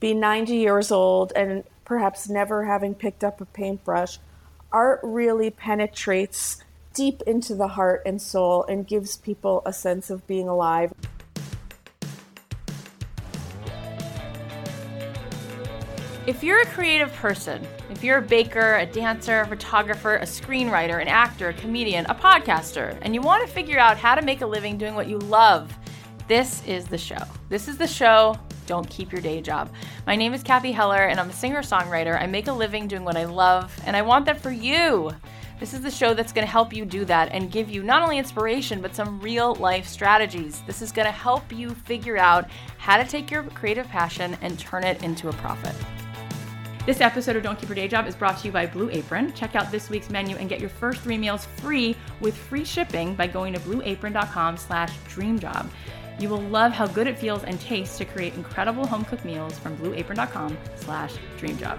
be 90 years old and perhaps never having picked up a paintbrush. Art really penetrates deep into the heart and soul and gives people a sense of being alive. If you're a creative person, if you're a baker, a dancer, a photographer, a screenwriter, an actor, a comedian, a podcaster, and you want to figure out how to make a living doing what you love, this is the show. This is the show. Don't Keep Your Day Job. My name is Kathy Heller, and I'm a singer-songwriter. I make a living doing what I love, and I want that for you. This is the show that's going to help you do that and give you not only inspiration, but some real-life strategies. This is going to help you figure out how to take your creative passion and turn it into a profit. This episode of Don't Keep Your Day Job is brought to you by Blue Apron. Check out this week's menu and get your first 3 meals free with free shipping by going to blueapron.com/dreamjob. You will love how good it feels and tastes to create incredible home-cooked meals from blueapron.com/dreamjob.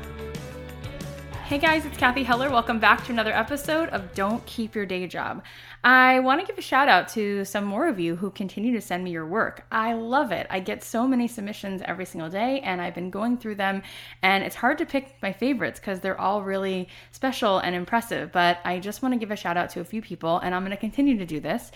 Hey guys, it's Kathy Heller. Welcome back to another episode of Don't Keep Your Day Job. I want to give a shout out to some more of you who continue to send me your work. I love it. I get so many submissions every single day, and I've been going through them, and it's hard to pick my favorites because they're all really special and impressive, but I just want to give a shout out to a few people, and I'm going to continue to do this.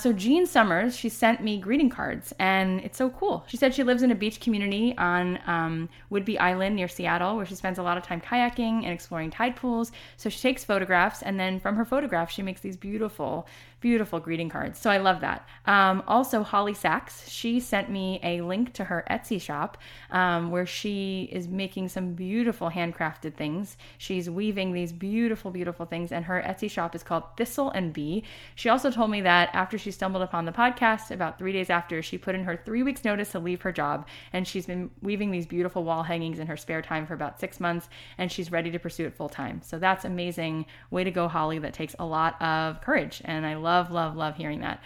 So Jean Summers, she sent me greeting cards, and it's so cool. She said she lives in a beach community on Whidbey Island near Seattle, where she spends a lot of time kayaking and exploring tide pools. So she takes photographs, and then from her photographs, she makes these beautiful, beautiful greeting cards. So I love that. Also, Holly Sachs, she sent me a link to her Etsy shop where she is making some beautiful handcrafted things. She's weaving these beautiful, beautiful things, and her Etsy shop is called Thistle and Bee. She also told me that after she stumbled upon the podcast, about 3 days after, she put in her 3 weeks notice to leave her job, and she's been weaving these beautiful wall hangings in her spare time for about 6 months, and she's ready to pursue it full time. So that's amazing. Way to go, Holly. That takes a lot of courage, and I love hearing that.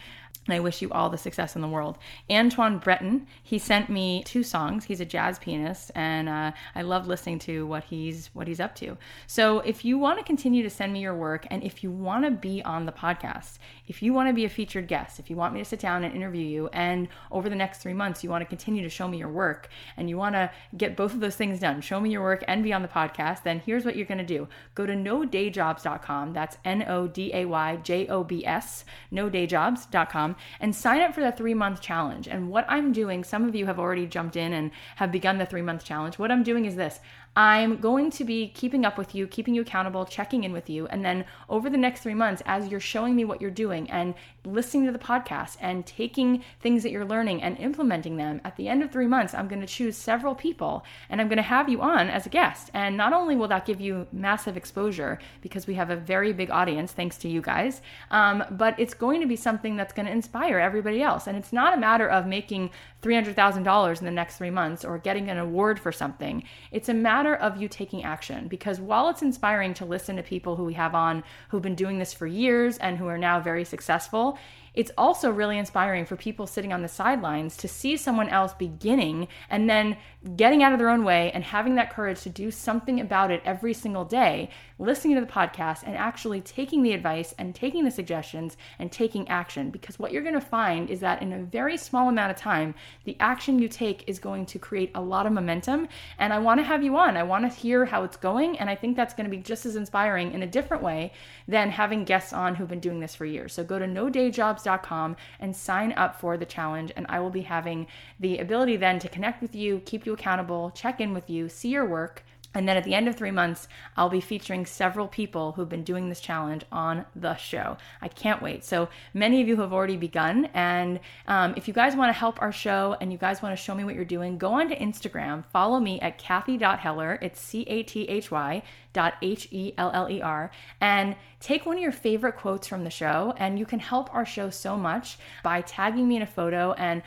I wish you all the success in the world. Antoine Breton, he sent me 2 songs. He's a jazz pianist, and I love listening to what he's up to. So if you want to continue to send me your work, and if you want to be on the podcast, if you want to be a featured guest, if you want me to sit down and interview you, and over the next 3 months, you want to continue to show me your work, and you want to get both of those things done, show me your work and be on the podcast, then here's what you're going to do. Go to NoDayJobs.com. That's NoDayJobs, NoDayJobs.com. And sign up for the 3-month challenge. And what I'm doing, some of you have already jumped in and have begun the 3-month challenge. What I'm doing is this. I'm going to be keeping up with you, keeping you accountable, checking in with you. And then over the next 3 months, as you're showing me what you're doing and listening to the podcast and taking things that you're learning and implementing them, at the end of 3 months, I'm going to choose several people and I'm going to have you on as a guest. And not only will that give you massive exposure because we have a very big audience, thanks to you guys, but it's going to be something that's going to inspire everybody else. And it's not a matter of making $300,000 in the next 3 months or getting an award for something. It's a matter of you taking action, because while it's inspiring to listen to people who we have on who've been doing this for years and who are now very successful, it's also really inspiring for people sitting on the sidelines to see someone else beginning and then getting out of their own way and having that courage to do something about it every single day, listening to the podcast and actually taking the advice and taking the suggestions and taking action. Because what you're going to find is that in a very small amount of time, the action you take is going to create a lot of momentum. And I want to have you on. I want to hear how it's going. And I think that's going to be just as inspiring in a different way than having guests on who've been doing this for years. So go to NoDayJobs.com and sign up for the challenge. And I will be having the ability then to connect with you, keep you accountable, check in with you, see your work. And then at the end of 3 months, I'll be featuring several people who've been doing this challenge on the show. I can't wait. So many of you have already begun. And if you guys want to help our show and you guys want to show me what you're doing, go on to Instagram. Follow me at kathy.heller. It's kathy.heller. And take one of your favorite quotes from the show. And you can help our show so much by tagging me in a photo and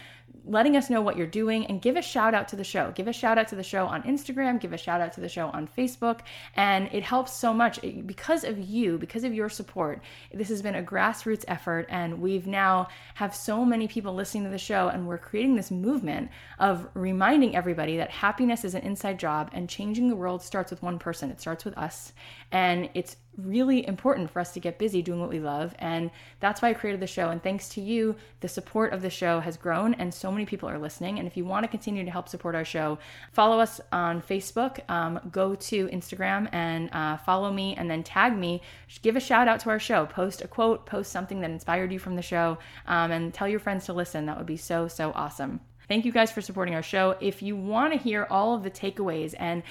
letting us know what you're doing, and give a shout out to the show. Give a shout out to the show on Instagram, give a shout out to the show on Facebook, and it helps so much because of you, because of your support. This has been a grassroots effort, and we've now have so many people listening to the show, and we're creating this movement of reminding everybody that happiness is an inside job, and changing the world starts with one person. It starts with us, and it's really important for us to get busy doing what we love. And that's why I created the show. And thanks to you, the support of the show has grown and so many people are listening. And if you want to continue to help support our show, follow us on Facebook, go to Instagram and follow me and then tag me. Give a shout out to our show. Post a quote, post something that inspired you from the show, and tell your friends to listen. That would be so, so awesome. Thank you guys for supporting our show. If you want to hear all of the takeaways and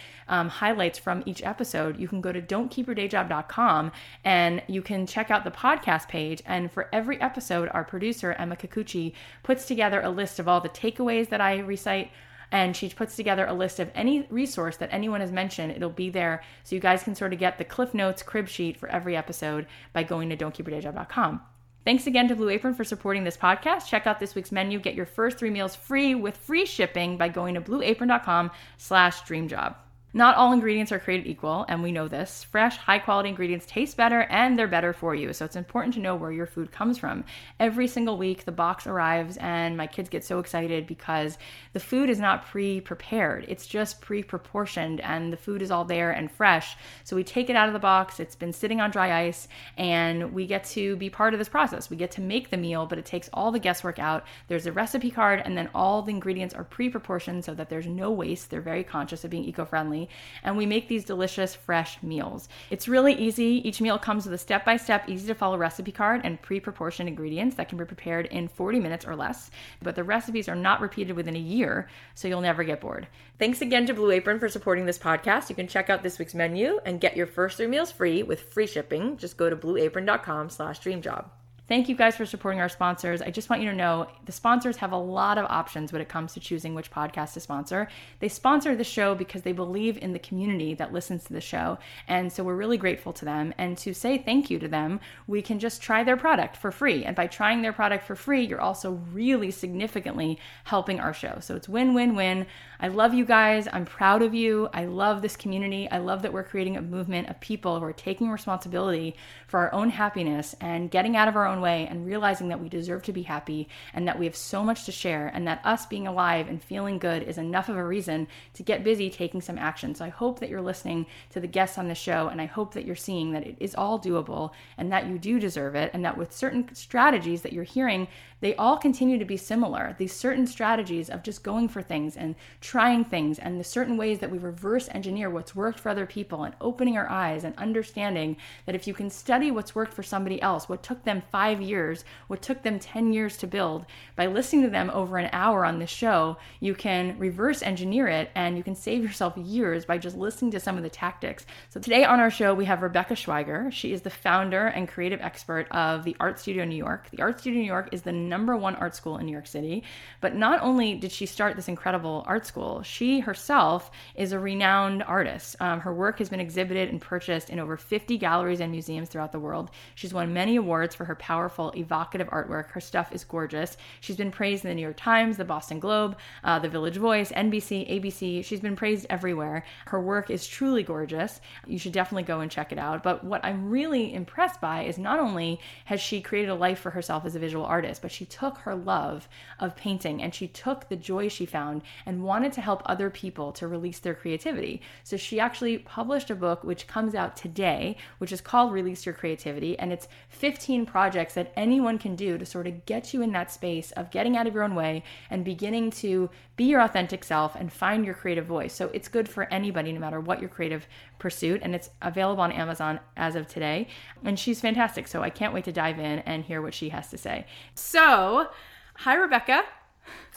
highlights from each episode, you can go to don'tkeepyourdayjob.com and you can check out the podcast page. And for every episode, our producer, Emma Kikuchi, puts together a list of all the takeaways that I recite. And she puts together a list of any resource that anyone has mentioned. It'll be there. So you guys can sort of get the Cliff Notes crib sheet for every episode by going to don'tkeepyourdayjob.com. Thanks again to Blue Apron for supporting this podcast. Check out this week's menu. Get your first 3 meals free with free shipping by going to blueapron.com/dreamjob. Not all ingredients are created equal, and we know this. Fresh, high-quality ingredients taste better, and they're better for you. So it's important to know where your food comes from. Every single week, the box arrives, and my kids get so excited because the food is not pre-prepared. It's just pre-proportioned, and the food is all there and fresh. So we take it out of the box. It's been sitting on dry ice, and we get to be part of this process. We get to make the meal, but it takes all the guesswork out. There's a recipe card, and then all the ingredients are pre-proportioned so that there's no waste. They're very conscious of being eco-friendly. And we make these delicious, fresh meals. It's really easy. Each meal comes with a step-by-step, easy-to-follow recipe card and pre-proportioned ingredients that can be prepared in 40 minutes or less. But the recipes are not repeated within a year, so you'll never get bored. Thanks again to Blue Apron for supporting this podcast. You can check out this week's menu and get your first 3 meals free with free shipping. Just go to blueapron.com/dreamjob. Thank you guys for supporting our sponsors. I just want you to know the sponsors have a lot of options when it comes to choosing which podcast to sponsor. They sponsor the show because they believe in the community that listens to the show. And so we're really grateful to them. And to say thank you to them, we can just try their product for free. And by trying their product for free, you're also really significantly helping our show. So it's win, win, win. I love you guys. I'm proud of you. I love this community. I love that we're creating a movement of people who are taking responsibility for our own happiness and getting out of our own own way and realizing that we deserve to be happy and that we have so much to share and that us being alive and feeling good is enough of a reason to get busy taking some action. So I hope that you're listening to the guests on the show, and I hope that you're seeing that it is all doable and that you do deserve it, and that with certain strategies that you're hearing, they all continue to be similar. These certain strategies of just going for things and trying things and the certain ways that we reverse engineer what's worked for other people and opening our eyes and understanding that if you can study what's worked for somebody else, what took them 5 years, what took them 10 years to build, by listening to them over an hour on this show, you can reverse engineer it and you can save yourself years by just listening to some of the tactics. So today on our show, we have Rebecca Schweiger. She is the founder and creative expert of The Art Studio New York. The Art Studio New York is the #1 art school in New York City, but not only did she start this incredible art school, she herself is a renowned artist. Her work has been exhibited and purchased in over 50 galleries and museums throughout the world. She's won many awards for her powerful, evocative artwork. Her stuff is gorgeous. She's been praised in the New York Times, the Boston Globe, the Village Voice, NBC, ABC. She's been praised everywhere. Her work is truly gorgeous. You should definitely go and check it out. But what I'm really impressed by is not only has she created a life for herself as a visual artist, but she took her love of painting and she took the joy she found and wanted to help other people to release their creativity. So she actually published a book which comes out today, which is called Release Your Creativity, and it's 15 projects that anyone can do to sort of get you in that space of getting out of your own way and beginning to be your authentic self and find your creative voice. So it's good for anybody, no matter what your creative pursuit, and it's available on Amazon as of today. And she's fantastic, so I can't wait to dive in and hear what she has to say. So, hi Rebecca.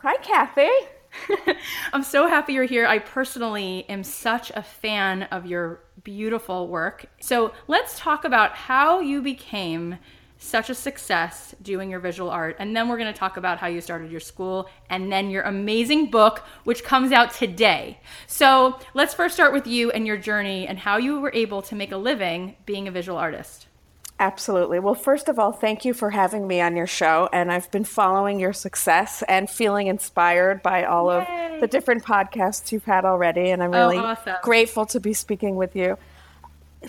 Hi Kathy. I'm so happy you're here. I personally am such a fan of your beautiful work. So let's talk about how you became such a success doing your visual art, and then we're going to talk about how you started your school and then your amazing book, which comes out today. So let's first start with you and your journey and how you were able to make a living being a visual artist. Absolutely. Well, first of all, thank you for having me on your show. And I've been following your success and feeling inspired by all of the different podcasts you've had already. And I'm really grateful to be speaking with you.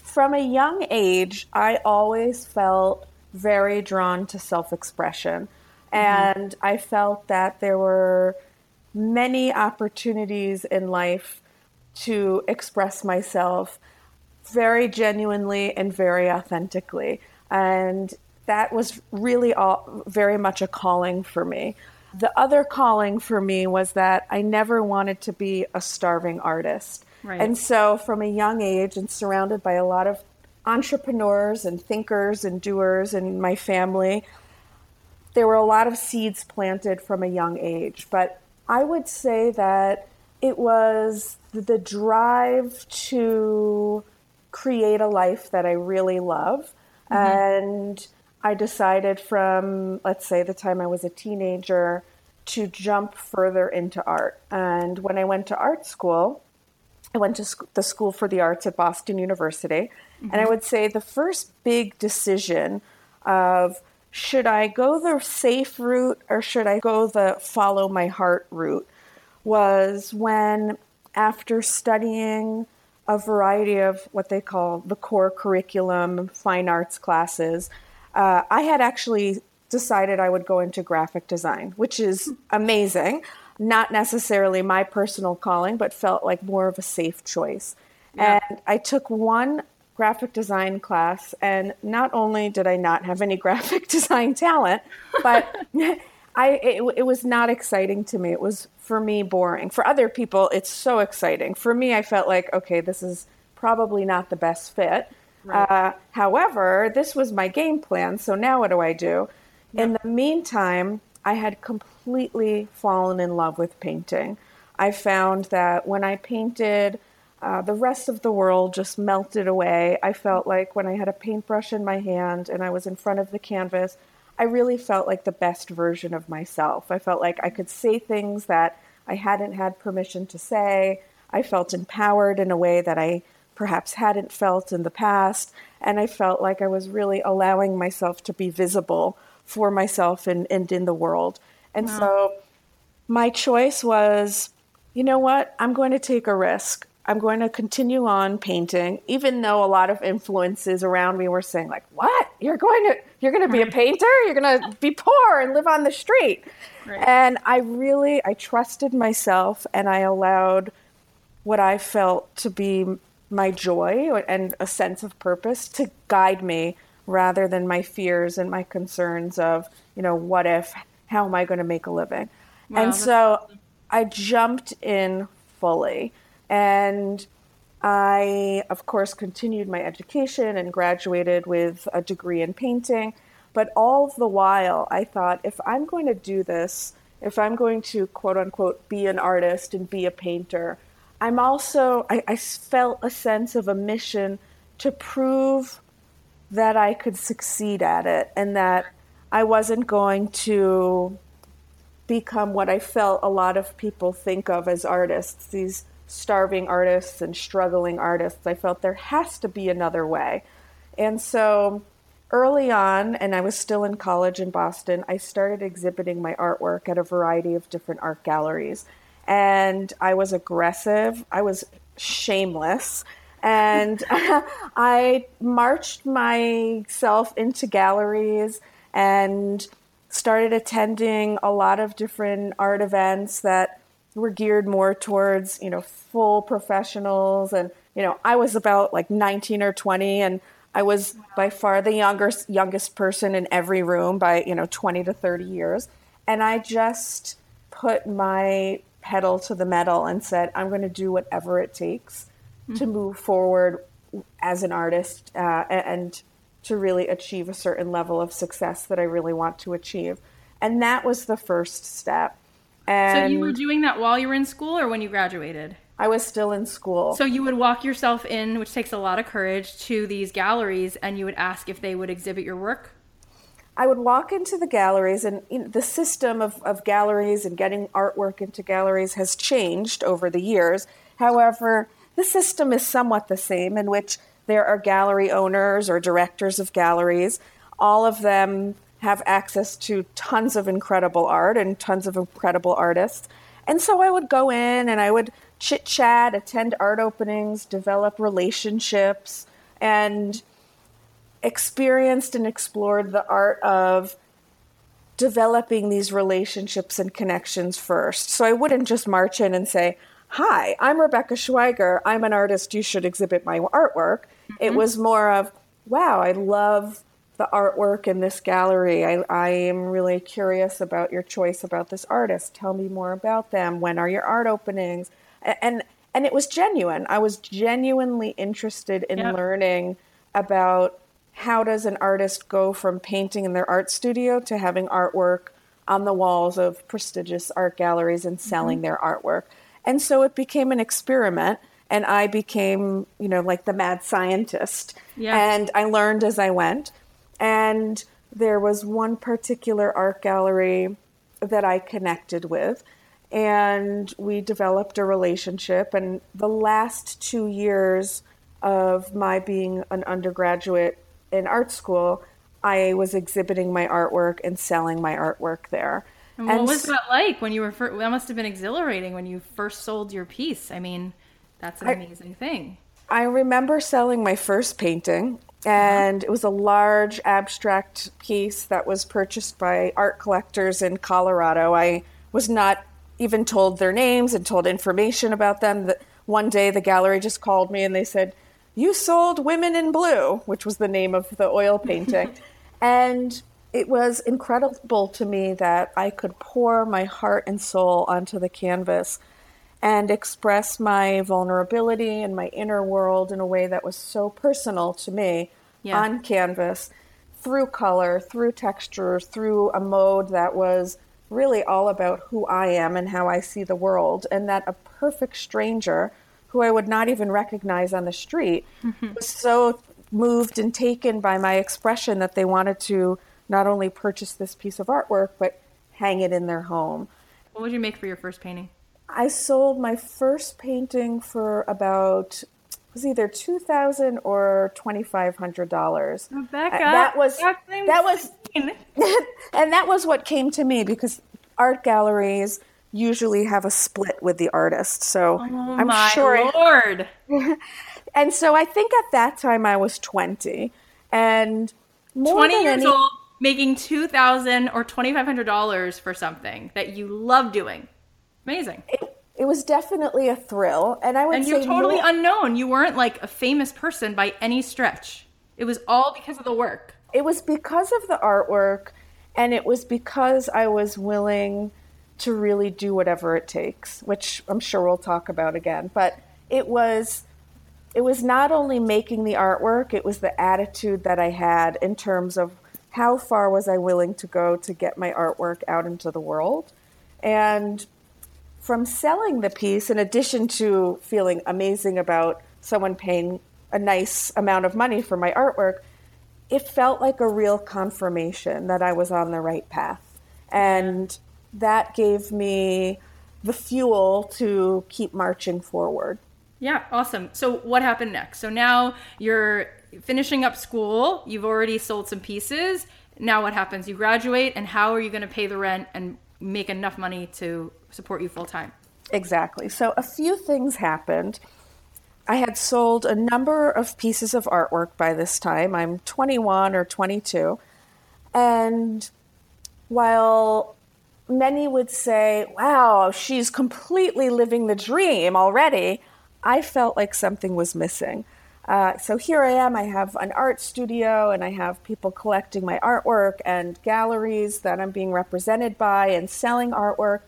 From a young age, I always felt very drawn to self-expression. Mm-hmm. And I felt that there were many opportunities in life to express myself very genuinely and very authentically. And that was really all very much a calling for me. The other calling for me was that I never wanted to be a starving artist. Right. And so from a young age and surrounded by a lot of entrepreneurs and thinkers and doers in my family, there were a lot of seeds planted from a young age. But I would say that it was the drive to create a life that I really love. Mm-hmm. And I decided from, let's say, the time I was a teenager to jump further into art. And when I went to art school, I went to the School for the Arts at Boston University. Mm-hmm. And I would say the first big decision of should I go the safe route or should I go the follow my heart route was when, after studying a variety of what they call the core curriculum, fine arts classes, I had actually decided I would go into graphic design, which is amazing. Not necessarily my personal calling, but felt like more of a safe choice. Yeah. And I took one graphic design class, and not only did I not have any graphic design talent, but it was not exciting to me. It was, for me, boring. For other people, it's so exciting. For me, I felt like, okay, this is probably not the best fit. Right. However, this was my game plan, so now what do I do? Yeah. In the meantime, I had completely fallen in love with painting. I found that when I painted, the rest of the world just melted away. I felt like when I had a paintbrush in my hand and I was in front of the canvas, I really felt like the best version of myself. I felt like I could say things that I hadn't had permission to say. I felt empowered in a way that I perhaps hadn't felt in the past. And I felt like I was really allowing myself to be visible for myself and in the world. And wow. So my choice was, you know what? I'm going to take a risk. I'm going to continue on painting, even though a lot of influences around me were saying like, what? You're going to be a painter. You're going to be poor and live on the street. Right. And I trusted myself, and I allowed what I felt to be my joy and a sense of purpose to guide me, rather than my fears and my concerns of, what if, how am I going to make a living? Wow, and so awesome. I jumped in fully. And I, of course, continued my education and graduated with a degree in painting. But all the while, I thought, if I'm going to do this, if I'm going to, quote unquote, be an artist and be a painter, I felt a sense of a mission to prove that I could succeed at it, and that I wasn't going to become what I felt a lot of people think of as artists, these starving artists and struggling artists. I felt there has to be another way. And so early on, and I was still in college in Boston, I started exhibiting my artwork at a variety of different art galleries. And I was aggressive. I was shameless. And I marched myself into galleries and started attending a lot of different art events that were geared more towards, full professionals. And, I was about 19 or 20, and I was by far the youngest person in every room by, 20 to 30 years. And I just put my pedal to the metal and said, I'm going to do whatever it takes to move forward as an artist and to really achieve a certain level of success that I really want to achieve. And that was the first step. And so you were doing that while you were in school, or when you graduated? I was still in school. So you would walk yourself in, which takes a lot of courage, to these galleries, and you would ask if they would exhibit your work? I would walk into the galleries, and the system of galleries and getting artwork into galleries has changed over the years. However, the system is somewhat the same, in which there are gallery owners or directors of galleries. All of them have access to tons of incredible art and tons of incredible artists. And so I would go in and I would chit-chat, attend art openings, develop relationships, and experienced and explored the art of developing these relationships and connections first. So I wouldn't just march in and say, "Hi, I'm Rebecca Schweiger. I'm an artist. You should exhibit my artwork." Mm-hmm. It was more of, wow, I love the artwork in this gallery. I am really curious about your choice about this artist. Tell me more about them. When are your art openings? And it was genuine. I was genuinely interested in learning about how does an artist go from painting in their art studio to having artwork on the walls of prestigious art galleries and selling their artwork. And so it became an experiment, and I became, the mad scientist. Yeah. And I learned as I went. And there was one particular art gallery that I connected with, and we developed a relationship. And the last 2 years of my being an undergraduate in art school, I was exhibiting my artwork and selling my artwork there. And what was that like when you were first? That must have been exhilarating when you first sold your piece. I mean, that's an amazing thing. I remember selling my first painting, and it was a large abstract piece that was purchased by art collectors in Colorado. I was not even told their names and told information about them. That one day the gallery just called me and they said, "You sold Women in Blue," which was the name of the oil painting. And it was incredible to me that I could pour my heart and soul onto the canvas and express my vulnerability and my inner world in a way that was so personal to me on canvas, through color, through texture, through a mode that was really all about who I am and how I see the world, and that a perfect stranger who I would not even recognize on the street was so moved and taken by my expression that they wanted to not only purchase this piece of artwork, but hang it in their home. What would you make for your first painting? I sold my first painting for about, it was either $2,000 or $2,500. Rebecca, that was and that was what came to me, because art galleries usually have a split with the artist. So And so I think at that time I was 20, and 20 years old, making $2,000 or $2,500 for something that you love doing. Amazing. It was definitely a thrill. And I would say you're totally unknown. You weren't like a famous person by any stretch. It was all because of the work. It was because of the artwork, and it was because I was willing to really do whatever it takes, which I'm sure we'll talk about again. But it was not only making the artwork, it was the attitude that I had in terms of how far was I willing to go to get my artwork out into the world. And from selling the piece, in addition to feeling amazing about someone paying a nice amount of money for my artwork, it felt like a real confirmation that I was on the right path. And that gave me the fuel to keep marching forward. Yeah, awesome. So what happened next? So now you're finishing up school. You've already sold some pieces. Now what happens? You graduate, and how are you going to pay the rent and make enough money to support you full time? Exactly. So a few things happened. I had sold a number of pieces of artwork by this time. I'm 21 or 22. And while many would say, wow, she's completely living the dream already, I felt like something was missing. So here I am, I have an art studio and I have people collecting my artwork and galleries that I'm being represented by and selling artwork.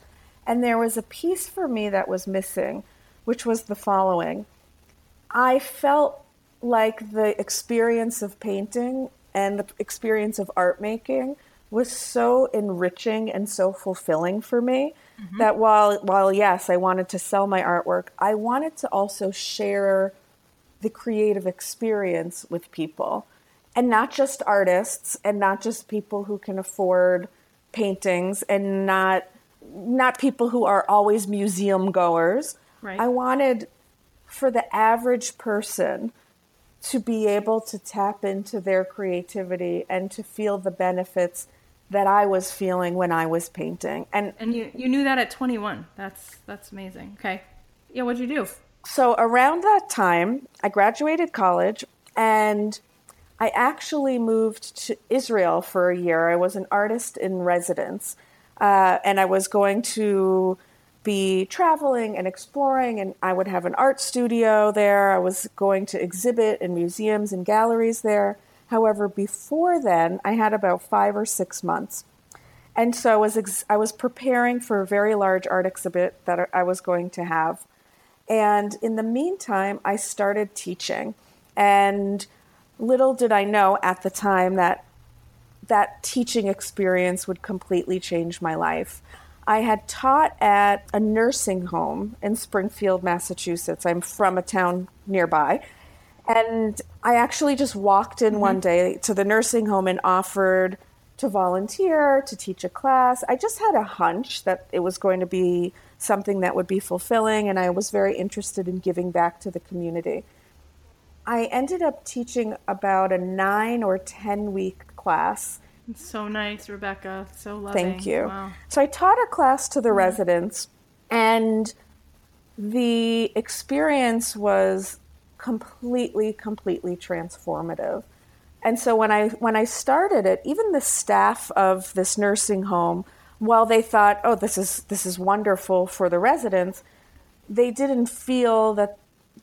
And there was a piece for me that was missing, which was the following. I felt like the experience of painting and the experience of art making was so enriching and so fulfilling for me that while yes, I wanted to sell my artwork, I wanted to also share the creative experience with people, and not just artists and not just people who can afford paintings and not people who are always museum goers. Right. I wanted for the average person to be able to tap into their creativity and to feel the benefits that I was feeling when I was painting. And you knew that at 21. That's amazing. Okay. Yeah, what'd you do? So around that time, I graduated college and I actually moved to Israel for a year. I was an artist in residence, and I was going to be traveling and exploring, and I would have an art studio there. I was going to exhibit in museums and galleries there. However, before then, I had about 5 or 6 months. And so I was preparing for a very large art exhibit that I was going to have. And in the meantime, I started teaching. And little did I know at the time that that teaching experience would completely change my life. I had taught at a nursing home in Springfield, Massachusetts. I'm from a town nearby. And I actually just walked in one day to the nursing home and offered to volunteer, to teach a class. I just had a hunch that it was going to be something that would be fulfilling, and I was very interested in giving back to the community. I ended up teaching about a 9 or 10-week class. It's so nice, Rebecca. So loving. Thank you. Wow. So I taught a class to the residents, and the experience was completely transformative. And so when I started it, even the staff of this nursing home, while they thought, oh, this is wonderful for the residents, they didn't feel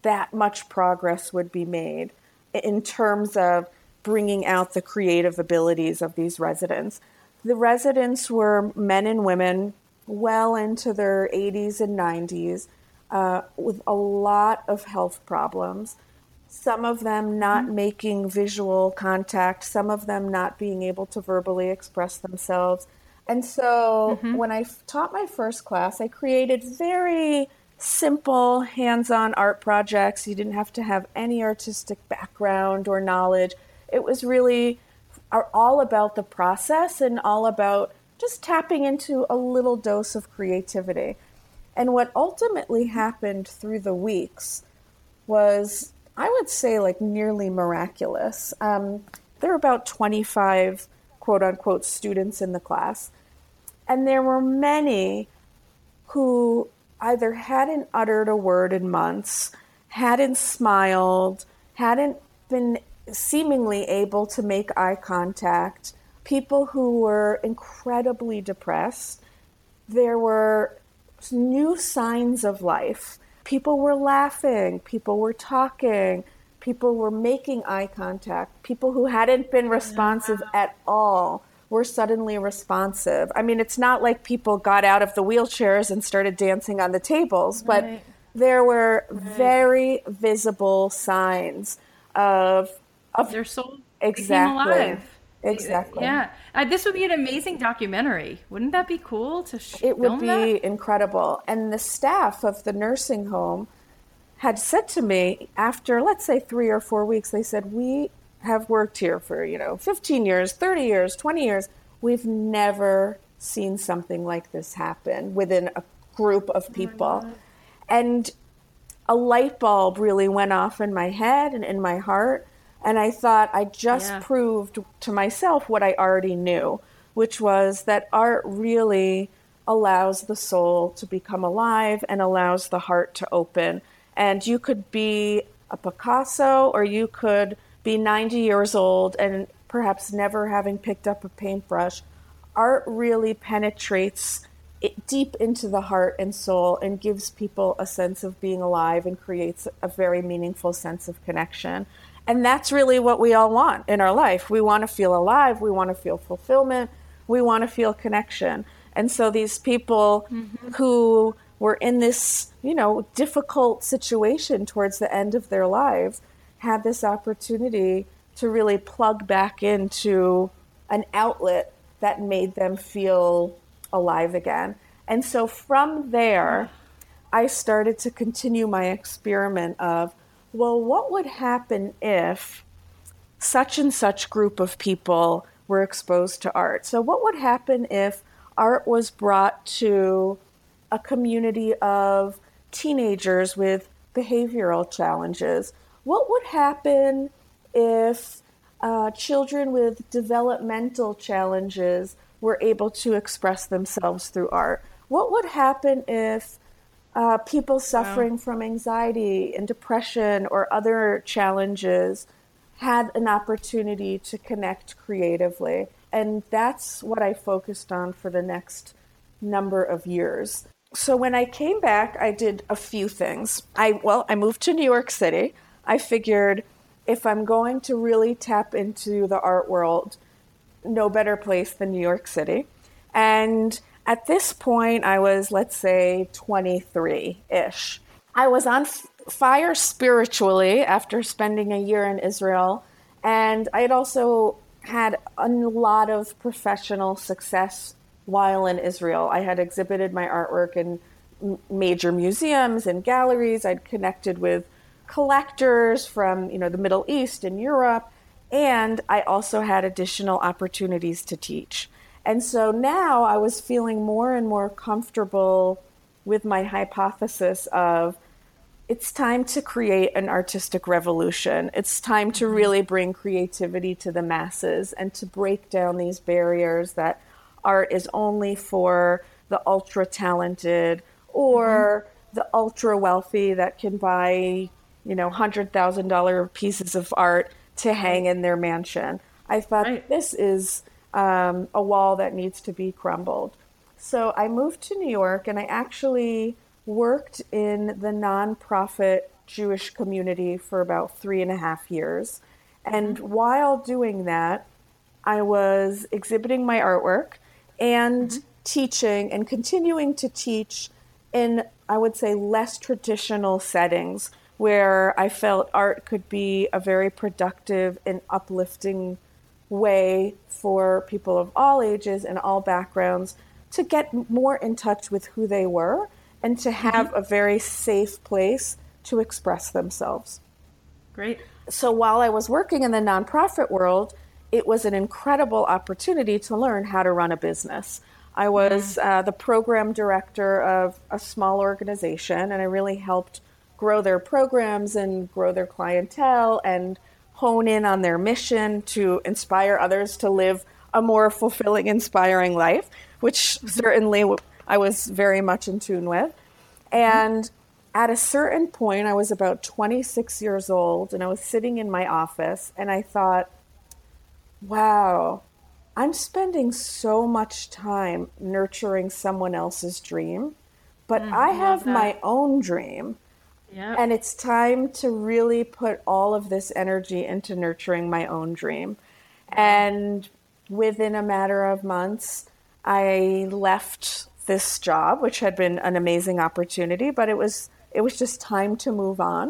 that much progress would be made in terms of bringing out the creative abilities of these residents. The residents were men and women well into their 80s and 90s, with a lot of health problems, some of them not making visual contact, some of them not being able to verbally express themselves. And so when I taught my first class, I created very simple hands-on art projects. You didn't have to have any artistic background or knowledge. It was really all about the process and all about just tapping into a little dose of creativity. And what ultimately happened through the weeks was, I would say, like nearly miraculous. There were about 25, quote unquote, students in the class. And there were many who either hadn't uttered a word in months, hadn't smiled, hadn't been seemingly able to make eye contact, people who were incredibly depressed. There were new signs of life. People were laughing, people were talking, people were making eye contact. People who hadn't been responsive at all were suddenly responsive. I mean, it's not like people got out of the wheelchairs and started dancing on the tables, but there were very visible signs of their soul became alive. Exactly. Yeah. This would be an amazing documentary. Wouldn't that be cool to film? It would be incredible. And the staff of the nursing home had said to me after, let's say, 3 or 4 weeks, they said, we have worked here for, 15 years, 30 years, 20 years. We've never seen something like this happen within a group of people. Oh, and a light bulb really went off in my head and in my heart. And I thought I just proved to myself what I already knew, which was that art really allows the soul to become alive and allows the heart to open. And you could be a Picasso or you could be 90 years old and perhaps never having picked up a paintbrush. Art really penetrates it deep into the heart and soul and gives people a sense of being alive and creates a very meaningful sense of connection. And that's really what we all want in our life. We want to feel alive. We want to feel fulfillment. We want to feel connection. And so these people who were in this, difficult situation towards the end of their lives had this opportunity to really plug back into an outlet that made them feel alive again. And so from there, I started to continue my experiment of, well, what would happen if such and such group of people were exposed to art? So what would happen if art was brought to a community of teenagers with behavioral challenges? What would happen if children with developmental challenges were able to express themselves through art? What would happen if people suffering from anxiety and depression or other challenges had an opportunity to connect creatively? And that's what I focused on for the next number of years. So when I came back, I did a few things. I moved to New York City. I figured if I'm going to really tap into the art world, no better place than New York City. And at this point, I was, let's say, 23-ish. I was on fire spiritually after spending a year in Israel, and I had also had a lot of professional success while in Israel. I had exhibited my artwork in major museums and galleries. I'd connected with collectors from, the Middle East and Europe, and I also had additional opportunities to teach. And so now I was feeling more and more comfortable with my hypothesis of it's time to create an artistic revolution. It's time to really bring creativity to the masses and to break down these barriers that art is only for the ultra talented or the ultra wealthy that can buy, $100,000 pieces of art to hang in their mansion. I thought this is a wall that needs to be crumbled. So I moved to New York and I actually worked in the nonprofit Jewish community for about 3.5 years. And while doing that, I was exhibiting my artwork and teaching and continuing to teach in, I would say, less traditional settings where I felt art could be a very productive and uplifting way for people of all ages and all backgrounds to get more in touch with who they were and to have a very safe place to express themselves. Great. So while I was working in the nonprofit world, it was an incredible opportunity to learn how to run a business. I was the program director of a small organization, and I really helped grow their programs and grow their clientele and hone in on their mission to inspire others to live a more fulfilling, inspiring life, which certainly I was very much in tune with. And At a certain point, I was about 26 years old, and I was sitting in my office, and I thought, wow, I'm spending so much time nurturing someone else's dream, but I have my own dream. Yep. And it's time to really put all of this energy into nurturing my own dream. And within a matter of months, I left this job, which had been an amazing opportunity, but it was just time to move on.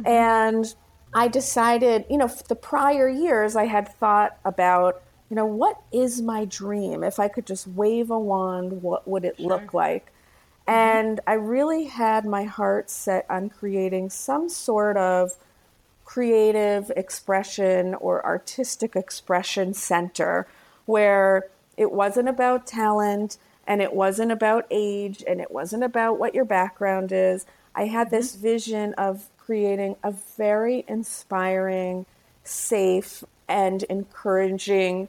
Mm-hmm. And I decided, the prior years I had thought about, what is my dream? If I could just wave a wand, what would it look like? And I really had my heart set on creating some sort of creative expression or artistic expression center where it wasn't about talent and it wasn't about age and it wasn't about what your background is. I had this vision of creating a very inspiring, safe, and encouraging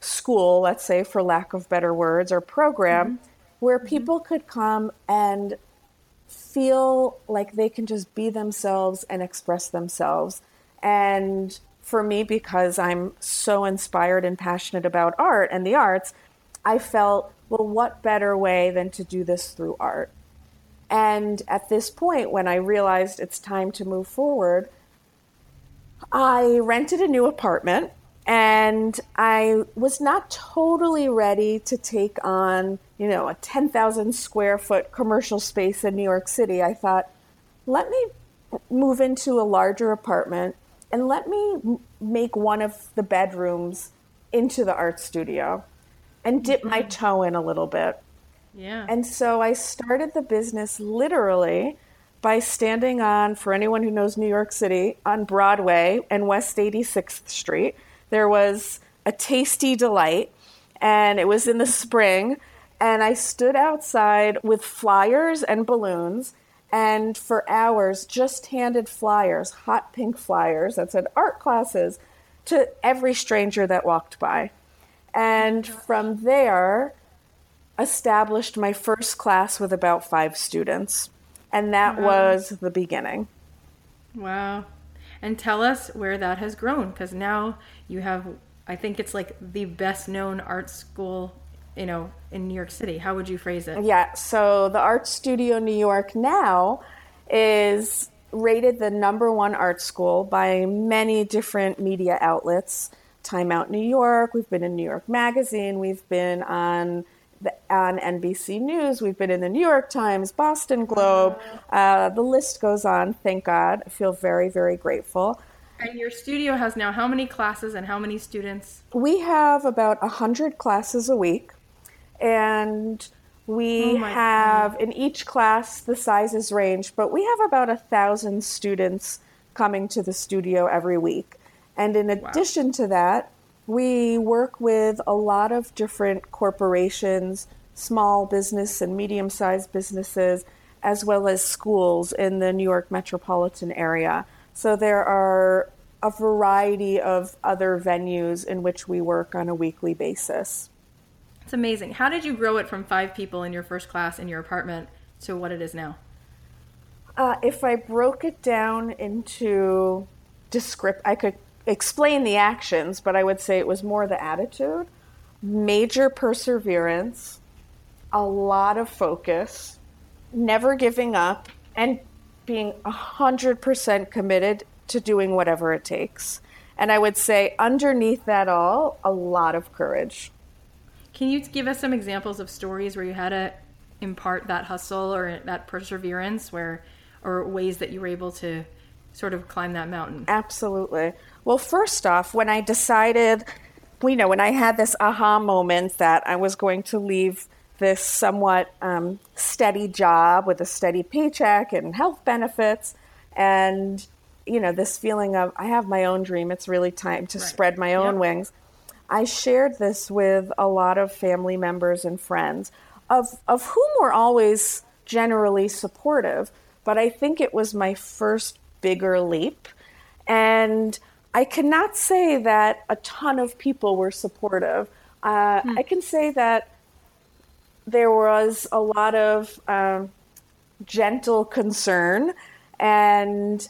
school, let's say, for lack of better words, or program, where people could come and feel like they can just be themselves and express themselves. And for me, because I'm so inspired and passionate about art and the arts, I felt, well, what better way than to do this through art? And at this point, when I realized it's time to move forward, I rented a new apartment, and I was not totally ready to take on, a 10,000 square foot commercial space in New York City. I thought, let me move into a larger apartment and let me make one of the bedrooms into the art studio and dip my toe in a little bit. Yeah. And so I started the business literally by standing on, for anyone who knows New York City, on Broadway and West 86th Street. There was a Tasty Delight, and it was in the spring, and I stood outside with flyers and balloons, and for hours just handed flyers, hot pink flyers that said art classes, to every stranger that walked by. And from there, established my first class with about 5 students. And that was the beginning. Wow. And tell us where that has grown, because now you have, I think it's like the best known art school, in New York City. How would you phrase it? Yeah. So the Art Studio New York now is rated the #1 art school by many different media outlets. Time Out New York. We've been in New York Magazine. We've been on NBC News. We've been in the New York Times, Boston Globe. The list goes on, thank God. I feel very, very grateful. And your studio has now how many classes and how many students? We have about 100 classes a week. And we have, in each class, the sizes range, but we have about 1,000 students coming to the studio every week. And in addition to that, we work with a lot of different corporations, small business and medium-sized businesses, as well as schools in the New York metropolitan area. So there are a variety of other venues in which we work on a weekly basis. It's amazing. How did you grow it from 5 people in your first class in your apartment to what it is now? If I broke it down into I could explain the actions, but I would say it was more the attitude, major perseverance, a lot of focus, never giving up, and being 100% committed to doing whatever it takes. And I would say underneath that all, a lot of courage. Can you give us some examples of stories where you had to impart that hustle or that perseverance or ways that you were able to sort of climb that mountain? Absolutely. Well, first off, when I decided, when I had this aha moment that I was going to leave this somewhat steady job with a steady paycheck and health benefits and, this feeling of I have my own dream, it's really time to spread my own wings. I shared this with a lot of family members and friends of whom were always generally supportive, but I think it was my first bigger leap. And I cannot say that a ton of people were supportive. I can say that there was a lot of gentle concern and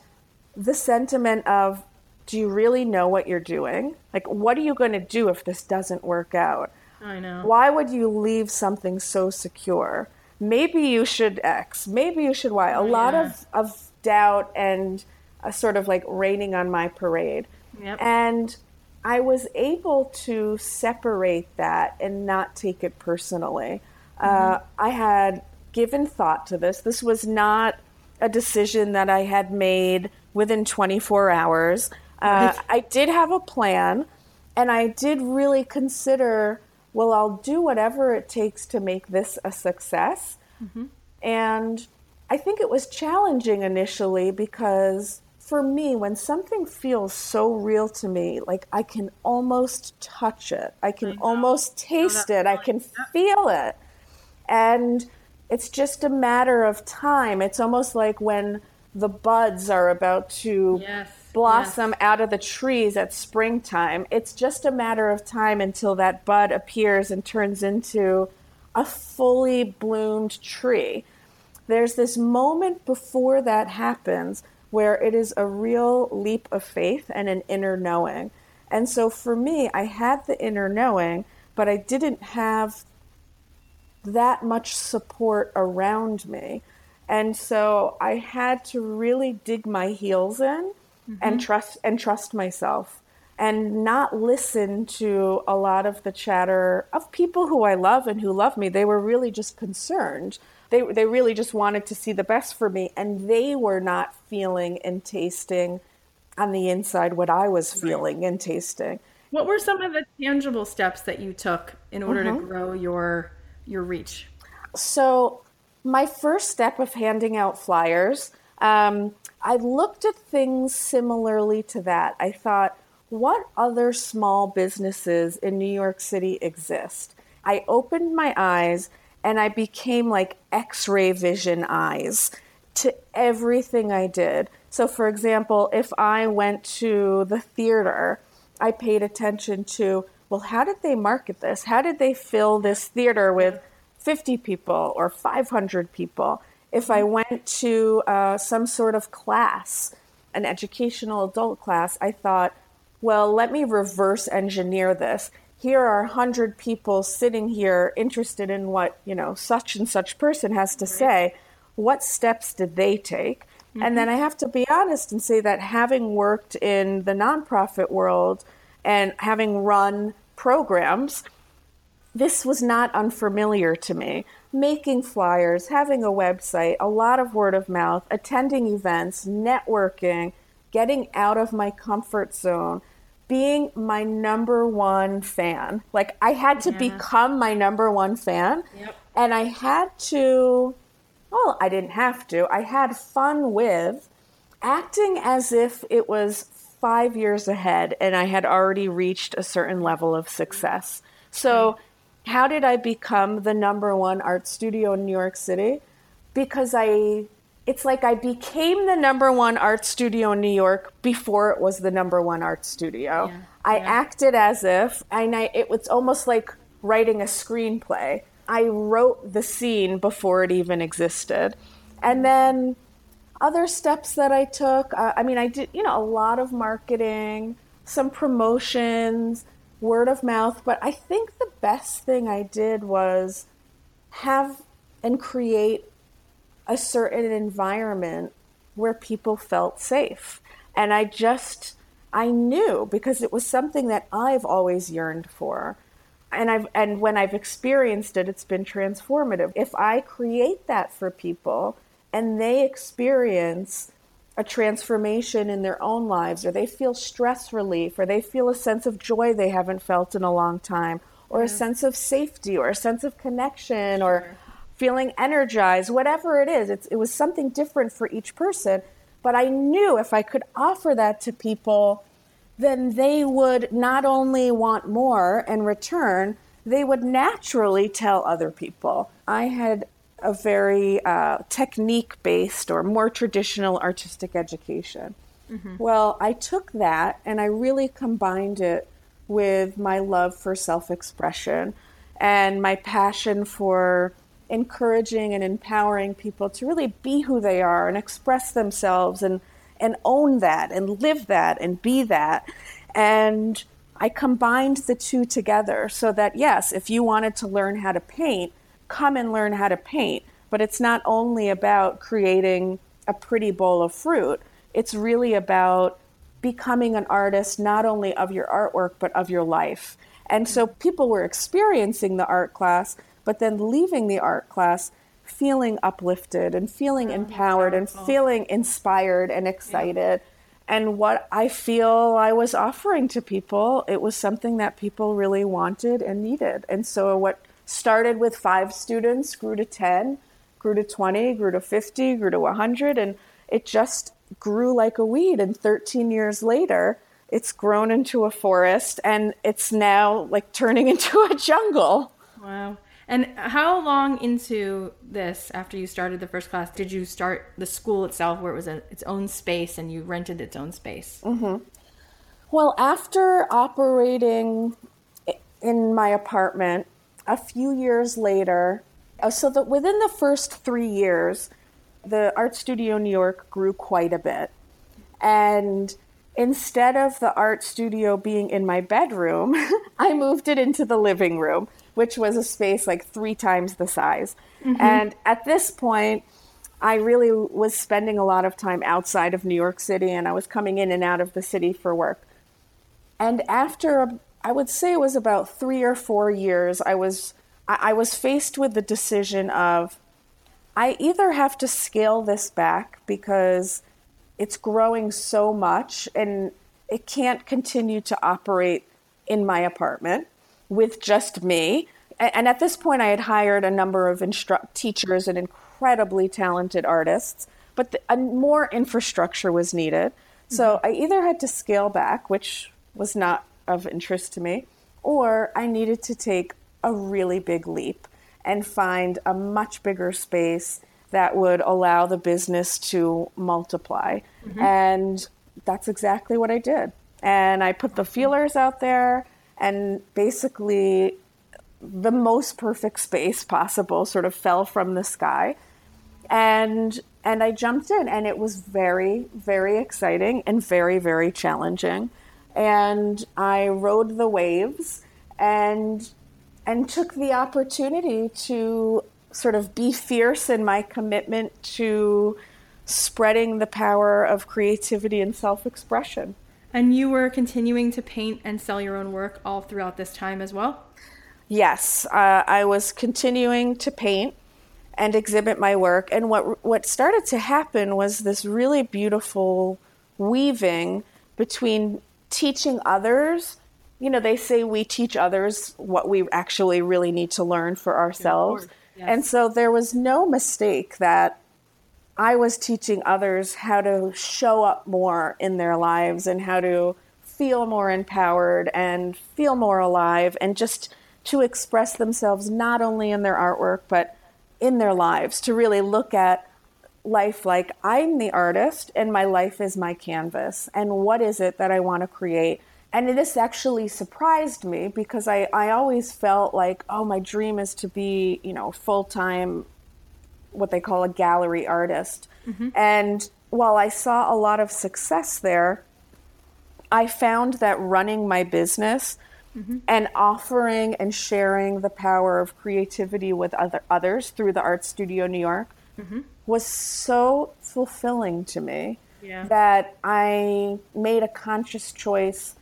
the sentiment of, do you really know what you're doing? Like, what are you going to do if this doesn't work out? I know. Why would you leave something so secure? Maybe you should X. Maybe you should Y. A lot of doubt and a sort of like raining on my parade. Yep. And I was able to separate that and not take it personally. Mm-hmm. I had given thought to this. This was not a decision that I had made within 24 hours. I did have a plan, and I did really consider, well, I'll do whatever it takes to make this a success. Mm-hmm. And I think it was challenging initially because for me, when something feels so real to me, like I can almost touch it, I can almost taste it, I can feel it. And it's just a matter of time. It's almost like when the buds are about to blossom out of the trees at springtime. It's just a matter of time until that bud appears and turns into a fully bloomed tree. There's this moment before that happens where it is a real leap of faith and an inner knowing. And so for me, I had the inner knowing, but I didn't have that much support around me. And so I had to really dig my heels in and trust myself and not listen to a lot of the chatter of people who I love and who love me. They were really just concerned. They really just wanted to see the best for me, and they were not feeling and tasting on the inside what I was feeling and tasting. What were some of the tangible steps that you took in order to grow your reach? So my first step of handing out flyers, I looked at things similarly to that. I thought, what other small businesses in New York City exist? I opened my eyes and I became like X-ray vision eyes to everything I did. So for example, if I went to the theater, I paid attention to, well, how did they market this? How did they fill this theater with 50 people or 500 people? If I went to some sort of class, an educational adult class, I thought, well, let me reverse engineer this. Here are 100 people sitting here interested in what, such and such person has to say. What steps did they take? Mm-hmm. And then I have to be honest and say that having worked in the nonprofit world and having run programs, this was not unfamiliar to me. Making flyers, having a website, a lot of word of mouth, attending events, networking, getting out of my comfort zone, being my number one fan. Like, I had to become my number one fan. Yep. And I had to, well, I didn't have to. I had fun with acting as if it was 5 years ahead and I had already reached a certain level of success. So how did I become the number one art studio in New York City? Because it's like I became the number one art studio in New York before it was the number one art studio. Yeah. I acted as if, and it was almost like writing a screenplay. I wrote the scene before it even existed. And then other steps that I took, I did, a lot of marketing, some promotions, word of mouth, but I think the best thing I did was have and create a certain environment where people felt safe. And I knew, because it was something that I've always yearned for. And when I've experienced it, it's been transformative. If I create that for people and they experience a transformation in their own lives, or they feel stress relief, or they feel a sense of joy they haven't felt in a long time, or a sense of safety, or a sense of connection, or feeling energized, whatever it is, it was something different for each person. But I knew if I could offer that to people, then they would not only want more in return, they would naturally tell other people. I had a very technique-based or more traditional artistic education. Mm-hmm. Well, I took that and I really combined it with my love for self-expression and my passion for encouraging and empowering people to really be who they are and express themselves and own that and live that and be that. And I combined the two together so that, yes, if you wanted to learn how to paint, come and learn how to paint. But it's not only about creating a pretty bowl of fruit. It's really about becoming an artist, not only of your artwork, but of your life. And so people were experiencing the art class, but then leaving the art class feeling uplifted and feeling empowered and feeling inspired and excited. Yeah. And what I feel I was offering to people, it was something that people really wanted and needed. And so what started with 5 students grew to 10, grew to 20, grew to 50, grew to 100. And it just grew like a weed. And 13 years later, it's grown into a forest and it's now like turning into a jungle. Wow. And how long into this, after you started the first class, did you start the school itself where it was its own space and you rented its own space? Mm-hmm. Well, after operating in my apartment a few years later, so that within the first 3 years, the Art Studio New York grew quite a bit. And instead of the art studio being in my bedroom, I moved it into the living room, which was a space like 3 times the size. Mm-hmm. And at this point, I really was spending a lot of time outside of New York City, and I was coming in and out of the city for work. And after, I would say it was about 3 or 4 years, I was faced with the decision of, I either have to scale this back because it's growing so much and it can't continue to operate in my apartment with just me. And at this point, I had hired a number of teachers and incredibly talented artists, but more infrastructure was needed. Mm-hmm. So I either had to scale back, which was not of interest to me, or I needed to take a really big leap and find a much bigger space that would allow the business to multiply. Mm-hmm. And that's exactly what I did. And I put the feelers out there. And basically, the most perfect space possible sort of fell from the sky. And I jumped in, and it was very, very exciting and very, very challenging. And I rode the waves and took the opportunity to sort of be fierce in my commitment to spreading the power of creativity and self-expression. And you were continuing to paint and sell your own work all throughout this time as well? Yes, I was continuing to paint and exhibit my work. And what started to happen was this really beautiful weaving between teaching others. You know, they say we teach others what we actually really need to learn for ourselves. Yes. And so there was no mistake that I was teaching others how to show up more in their lives and how to feel more empowered and feel more alive and just to express themselves not only in their artwork, but in their lives, to really look at life like I'm the artist and my life is my canvas. And what is it that I want to create? And this actually surprised me because I always felt like, oh, my dream is to be, you know, full-time what they call a gallery artist. Mm-hmm. And while I saw a lot of success there, I found that running my business mm-hmm. and offering and sharing the power of creativity with others through the Art Studio New York mm-hmm. was so fulfilling to me yeah. that I made a conscious choice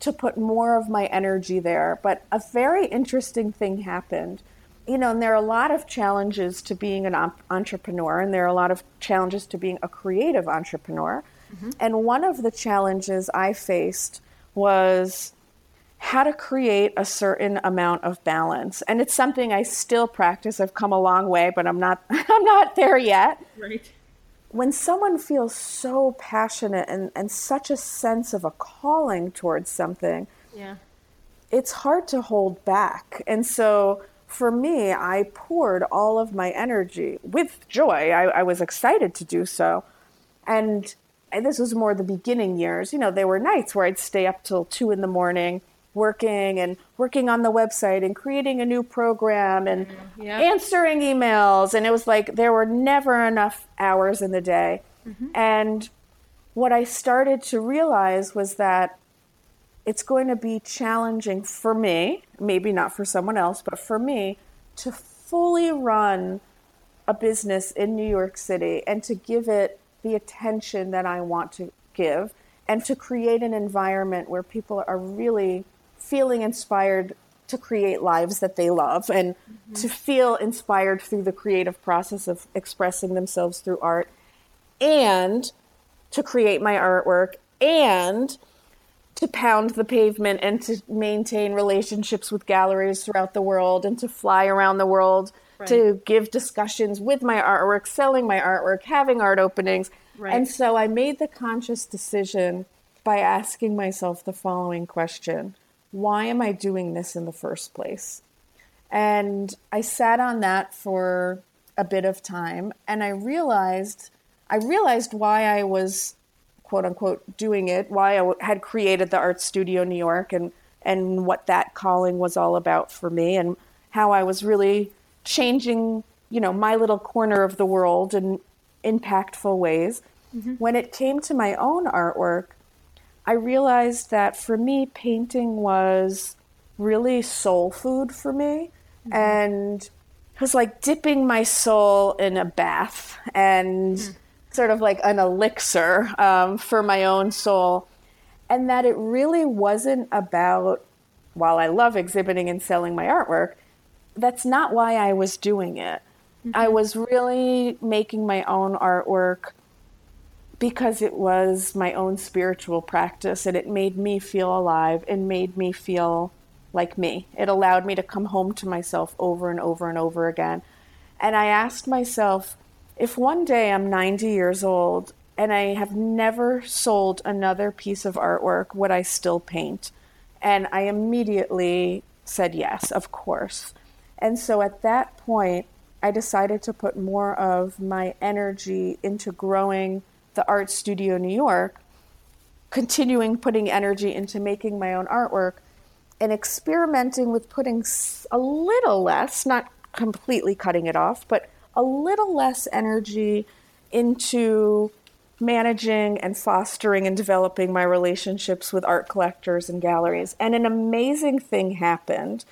to put more of my energy there. But a very interesting thing happened. You know, and there are a lot of challenges to being an entrepreneur, and there are a lot of challenges to being a creative entrepreneur. Mm-hmm. And one of the challenges I faced was how to create a certain amount of balance. And it's something I still practice. I've come a long way, but I'm not there yet. Right. When someone feels so passionate and such a sense of a calling towards something, yeah. it's hard to hold back. And so for me, I poured all of my energy with joy. I was excited to do so. And this was more the beginning years. You know, there were nights where I'd stay up till 2 in the morning working on the website and creating a new program and answering emails. And it was like there were never enough hours in the day. Mm-hmm. And what I started to realize was that it's going to be challenging for me, maybe not for someone else, but for me to fully run a business in New York City and to give it the attention that I want to give and to create an environment where people are really feeling inspired to create lives that they love and mm-hmm. to feel inspired through the creative process of expressing themselves through art and to create my artwork and to pound the pavement and to maintain relationships with galleries throughout the world and to fly around the world, right. to give discussions with my artwork, selling my artwork, having art openings. Right. And so I made the conscious decision by asking myself the following question: why am I doing this in the first place? And I sat on that for a bit of time, and I realized why I was quote unquote doing it, why I had created the Art Studio New York and what that calling was all about for me and how I was really changing, you know, my little corner of the world in impactful ways. Mm-hmm. When it came to my own artwork, I realized that for me, painting was really soul food for me. Mm-hmm. And it was like dipping my soul in a bath and mm-hmm. sort of like an elixir for my own soul. And that it really wasn't about, while I love exhibiting and selling my artwork, that's not why I was doing it. Mm-hmm. I was really making my own artwork because it was my own spiritual practice and it made me feel alive and made me feel like me. It allowed me to come home to myself over and over and over again. And I asked myself, if one day I'm 90 years old and I have never sold another piece of artwork, would I still paint? And I immediately said yes, of course. And so at that point, I decided to put more of my energy into growing the Art Studio New York, continuing putting energy into making my own artwork and experimenting with putting a little less, not completely cutting it off, but a little less energy into managing and fostering and developing my relationships with art collectors and galleries. And an amazing thing happened,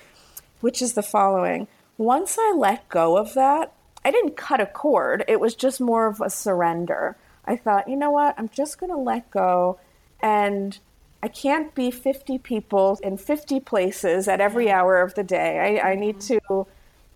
which is the following. Once I let go of that, I didn't cut a cord. It was just more of a surrender. I thought, you know what? I'm just going to let go. And I can't be 50 people in 50 places at every hour of the day. I need to, you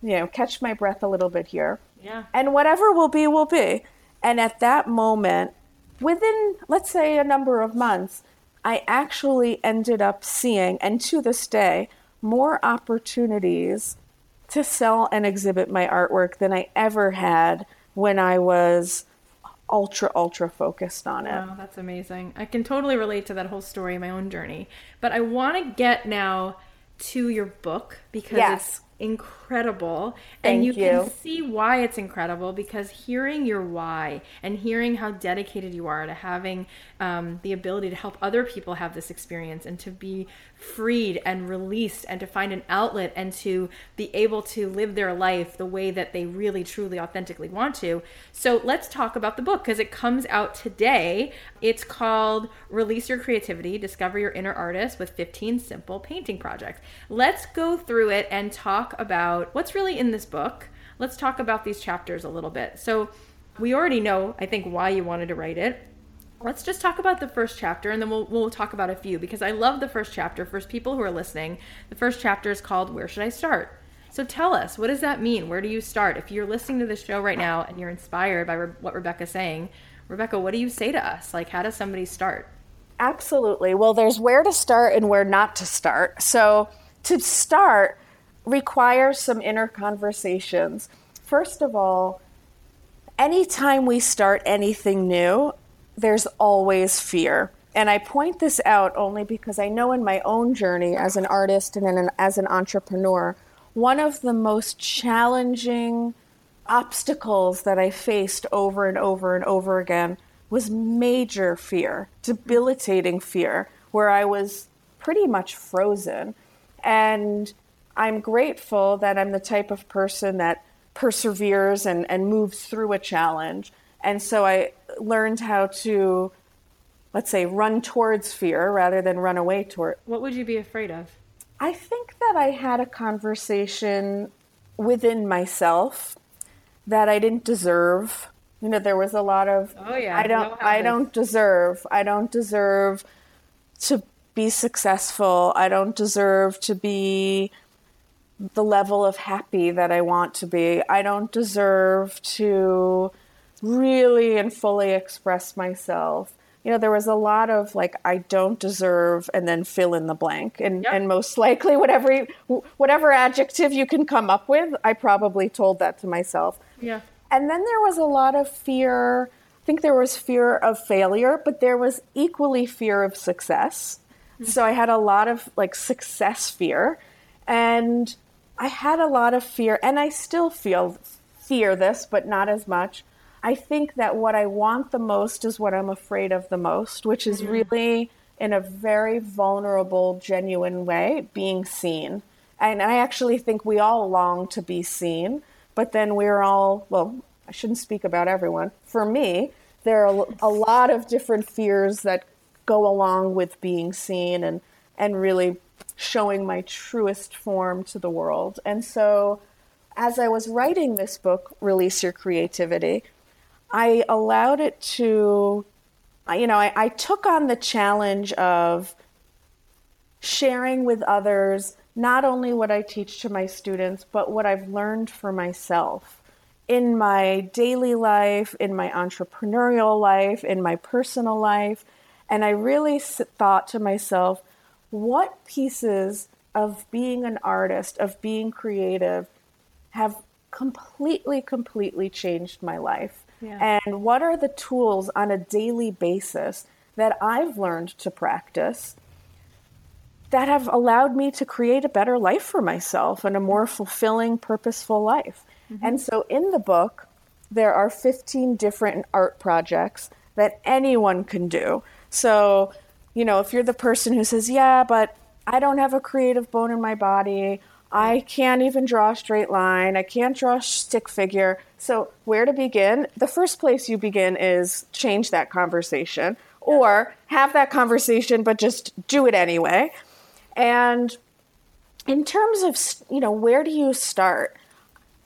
know, catch my breath a little bit here. Yeah. And whatever will be, will be. And at that moment, within, let's say, a number of months, I actually ended up seeing, and to this day, more opportunities to sell and exhibit my artwork than I ever had when I was ultra focused on it. Wow, that's amazing. I can totally relate to that whole story, my own journey. But I want to get now to your book because it's incredible. Thank and you can see why it's incredible, because hearing your why and hearing how dedicated you are to having the ability to help other people have this experience and to be freed and released and to find an outlet and to be able to live their life the way that they really truly authentically want to. So let's talk about the book, because it comes out today. It's called Release Your Creativity, Discover Your Inner Artist with 15 Simple Painting Projects. Let's go through it and talk about what's really in this book. Let's talk about these chapters a little bit. So we already know, I think, why you wanted to write it. Let's just talk about the first chapter, and then we'll talk about a few, because I love the first chapter. For people who are listening, the first chapter is called Where Should I Start? So tell us, what does that mean? Where do you start? If you're listening to the show right now and you're inspired by what Rebecca's saying, Rebecca, what do you say to us? Like, how does somebody start? Absolutely. Well, there's where to start and where not to start. So to start requires some inner conversations. First of all, anytime we start anything new, there's always fear. And I point this out only because I know in my own journey as an artist and as an entrepreneur, one of the most challenging obstacles that I faced over and over and over again was major fear, debilitating fear, where I was pretty much frozen. And I'm grateful that I'm the type of person that perseveres and moves through a challenge. And so I learned how to, let's say, run towards fear rather than run away toward. What would you be afraid of? I think that I had a conversation within myself that I didn't deserve. You know, there was a lot of, I don't deserve to be successful. I don't deserve to be the level of happy that I want to be. I don't deserve to really and fully express myself. You know, there was a lot of like, I don't deserve, and then fill in the blank. And and most likely whatever adjective you can come up with, I probably told that to myself. Yeah. And then there was a lot of fear. I think there was fear of failure, but there was equally fear of success. Mm-hmm. So I had a lot of like success fear. And I had a lot of fear, and I still fear this, but not as much. I think that what I want the most is what I'm afraid of the most, which is really, in a very vulnerable, genuine way, being seen. And I actually think we all long to be seen, but then we're all, well, I shouldn't speak about everyone. For me, there are a lot of different fears that go along with being seen and really showing my truest form to the world. And so as I was writing this book, Release Your Creativity, I allowed it to, you know, I took on the challenge of sharing with others not only what I teach to my students, but what I've learned for myself in my daily life, in my entrepreneurial life, in my personal life. And I really thought to myself, what pieces of being an artist, of being creative, have completely changed my life? Yeah. And what are the tools on a daily basis that I've learned to practice that have allowed me to create a better life for myself and a more fulfilling, purposeful life? Mm-hmm. And so in the book, there are 15 different art projects that anyone can do. So, you know, if you're the person who says, yeah, but I don't have a creative bone in my body, I can't even draw a straight line, I can't draw a stick figure. So where to begin? The first place you begin is change that conversation, or have that conversation, but just do it anyway. And in terms of, you know, where do you start?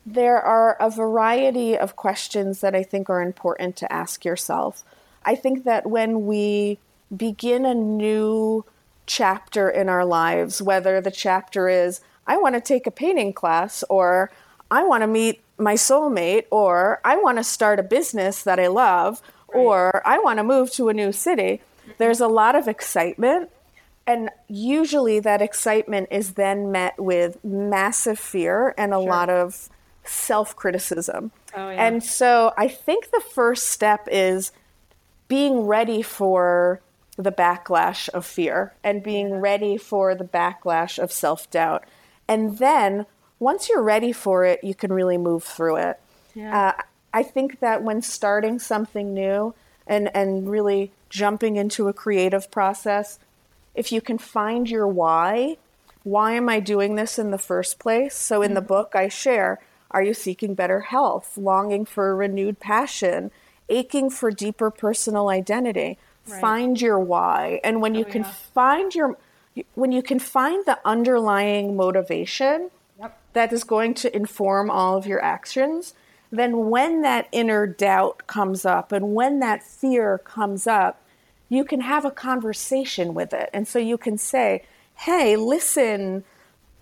There are a variety of questions that I think are important to ask yourself. I think that when we begin a new chapter in our lives, whether the chapter is, I want to take a painting class, or I want to meet my soulmate, or I want to start a business that I love, or I want to move to a new city. There's a lot of excitement. And usually that excitement is then met with massive fear and a lot of self-criticism. Oh, yeah. And so I think the first step is being ready for the backlash of fear and being ready for the backlash of self-doubt. And then once you're ready for it, you can really move through it. Yeah. I think that when starting something new and really jumping into a creative process, if you can find your why am I doing this in the first place? So in the book, I share, are you seeking better health, longing for a renewed passion, aching for deeper personal identity? Right. Find your why. And when you can find the underlying motivation that is going to inform all of your actions, then when that inner doubt comes up and when that fear comes up, you can have a conversation with it. And so you can say, hey, listen,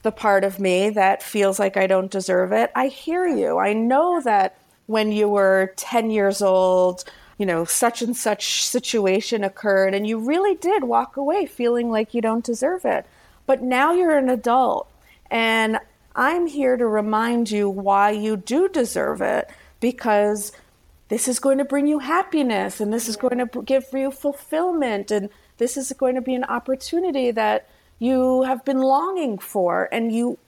the part of me that feels like I don't deserve it, I hear you. I know that when you were 10 years old, you know, such and such situation occurred, and you really did walk away feeling like you don't deserve it. But now you're an adult, and I'm here to remind you why you do deserve it, because this is going to bring you happiness, and this is going to give you fulfillment, and this is going to be an opportunity that you have been longing for. And you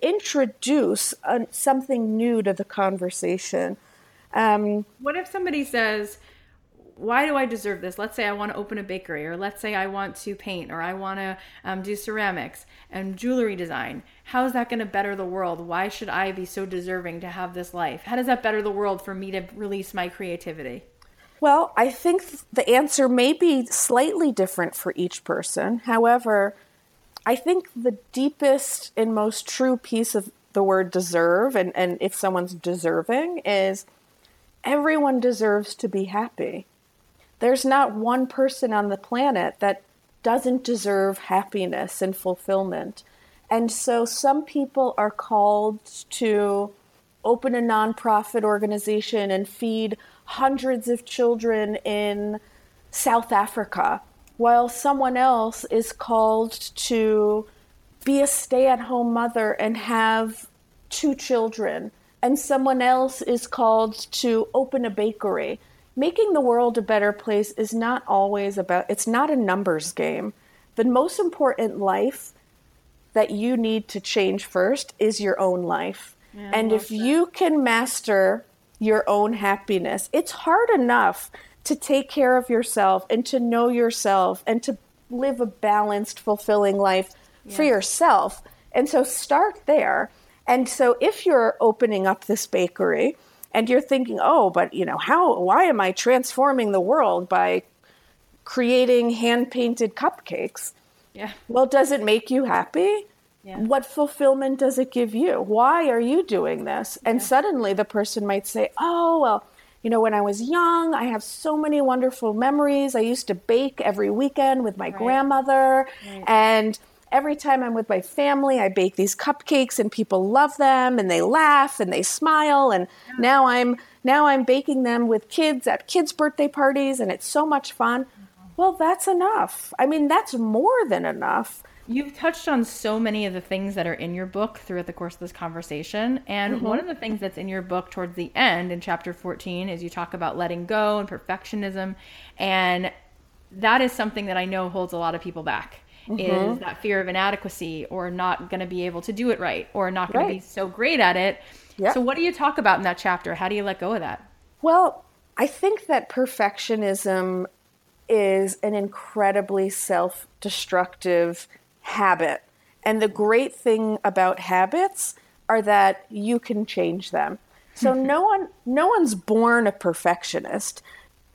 introduce something new to the conversation. What if somebody says, why do I deserve this? Let's say I want to open a bakery, or let's say I want to paint, or I want to do ceramics and jewelry design. How is that going to better the world? Why should I be so deserving to have this life? How does that better the world for me to release my creativity? Well, I think the answer may be slightly different for each person. However, I think the deepest and most true piece of the word deserve, and if someone's deserving, is everyone deserves to be happy. There's not one person on the planet that doesn't deserve happiness and fulfillment. And so some people are called to open a nonprofit organization and feed hundreds of children in South Africa, while someone else is called to be a stay-at-home mother and have 2 children. And someone else is called to open a bakery. Making the world a better place is not always about, it's not a numbers game. The most important life that you need to change first is your own life. Yeah, and if you can master your own happiness, it's hard enough to take care of yourself and to know yourself and to live a balanced, fulfilling life for yourself. And so start there. And so if you're opening up this bakery and you're thinking, oh, but you know, why am I transforming the world by creating hand-painted cupcakes? Yeah. Well, does it make you happy? Yeah. What fulfillment does it give you? Why are you doing this? And suddenly the person might say, oh, well, you know, when I was young, I have so many wonderful memories. I used to bake every weekend with my grandmother. Right. And every time I'm with my family, I bake these cupcakes and people love them and they laugh and they smile. And now I'm baking them with kids at kids' birthday parties and it's so much fun. Well, that's enough. I mean, that's more than enough. You've touched on so many of the things that are in your book throughout the course of this conversation. And one of the things that's in your book towards the end in chapter 14 is you talk about letting go and perfectionism. And that is something that I know holds a lot of people back. Is that fear of inadequacy or not going to be able to do it right or not going to be so great at it. Yep. So what do you talk about in that chapter? How do you let go of that? Well, I think that perfectionism is an incredibly self-destructive habit. And the great thing about habits are that you can change them. So no one's born a perfectionist.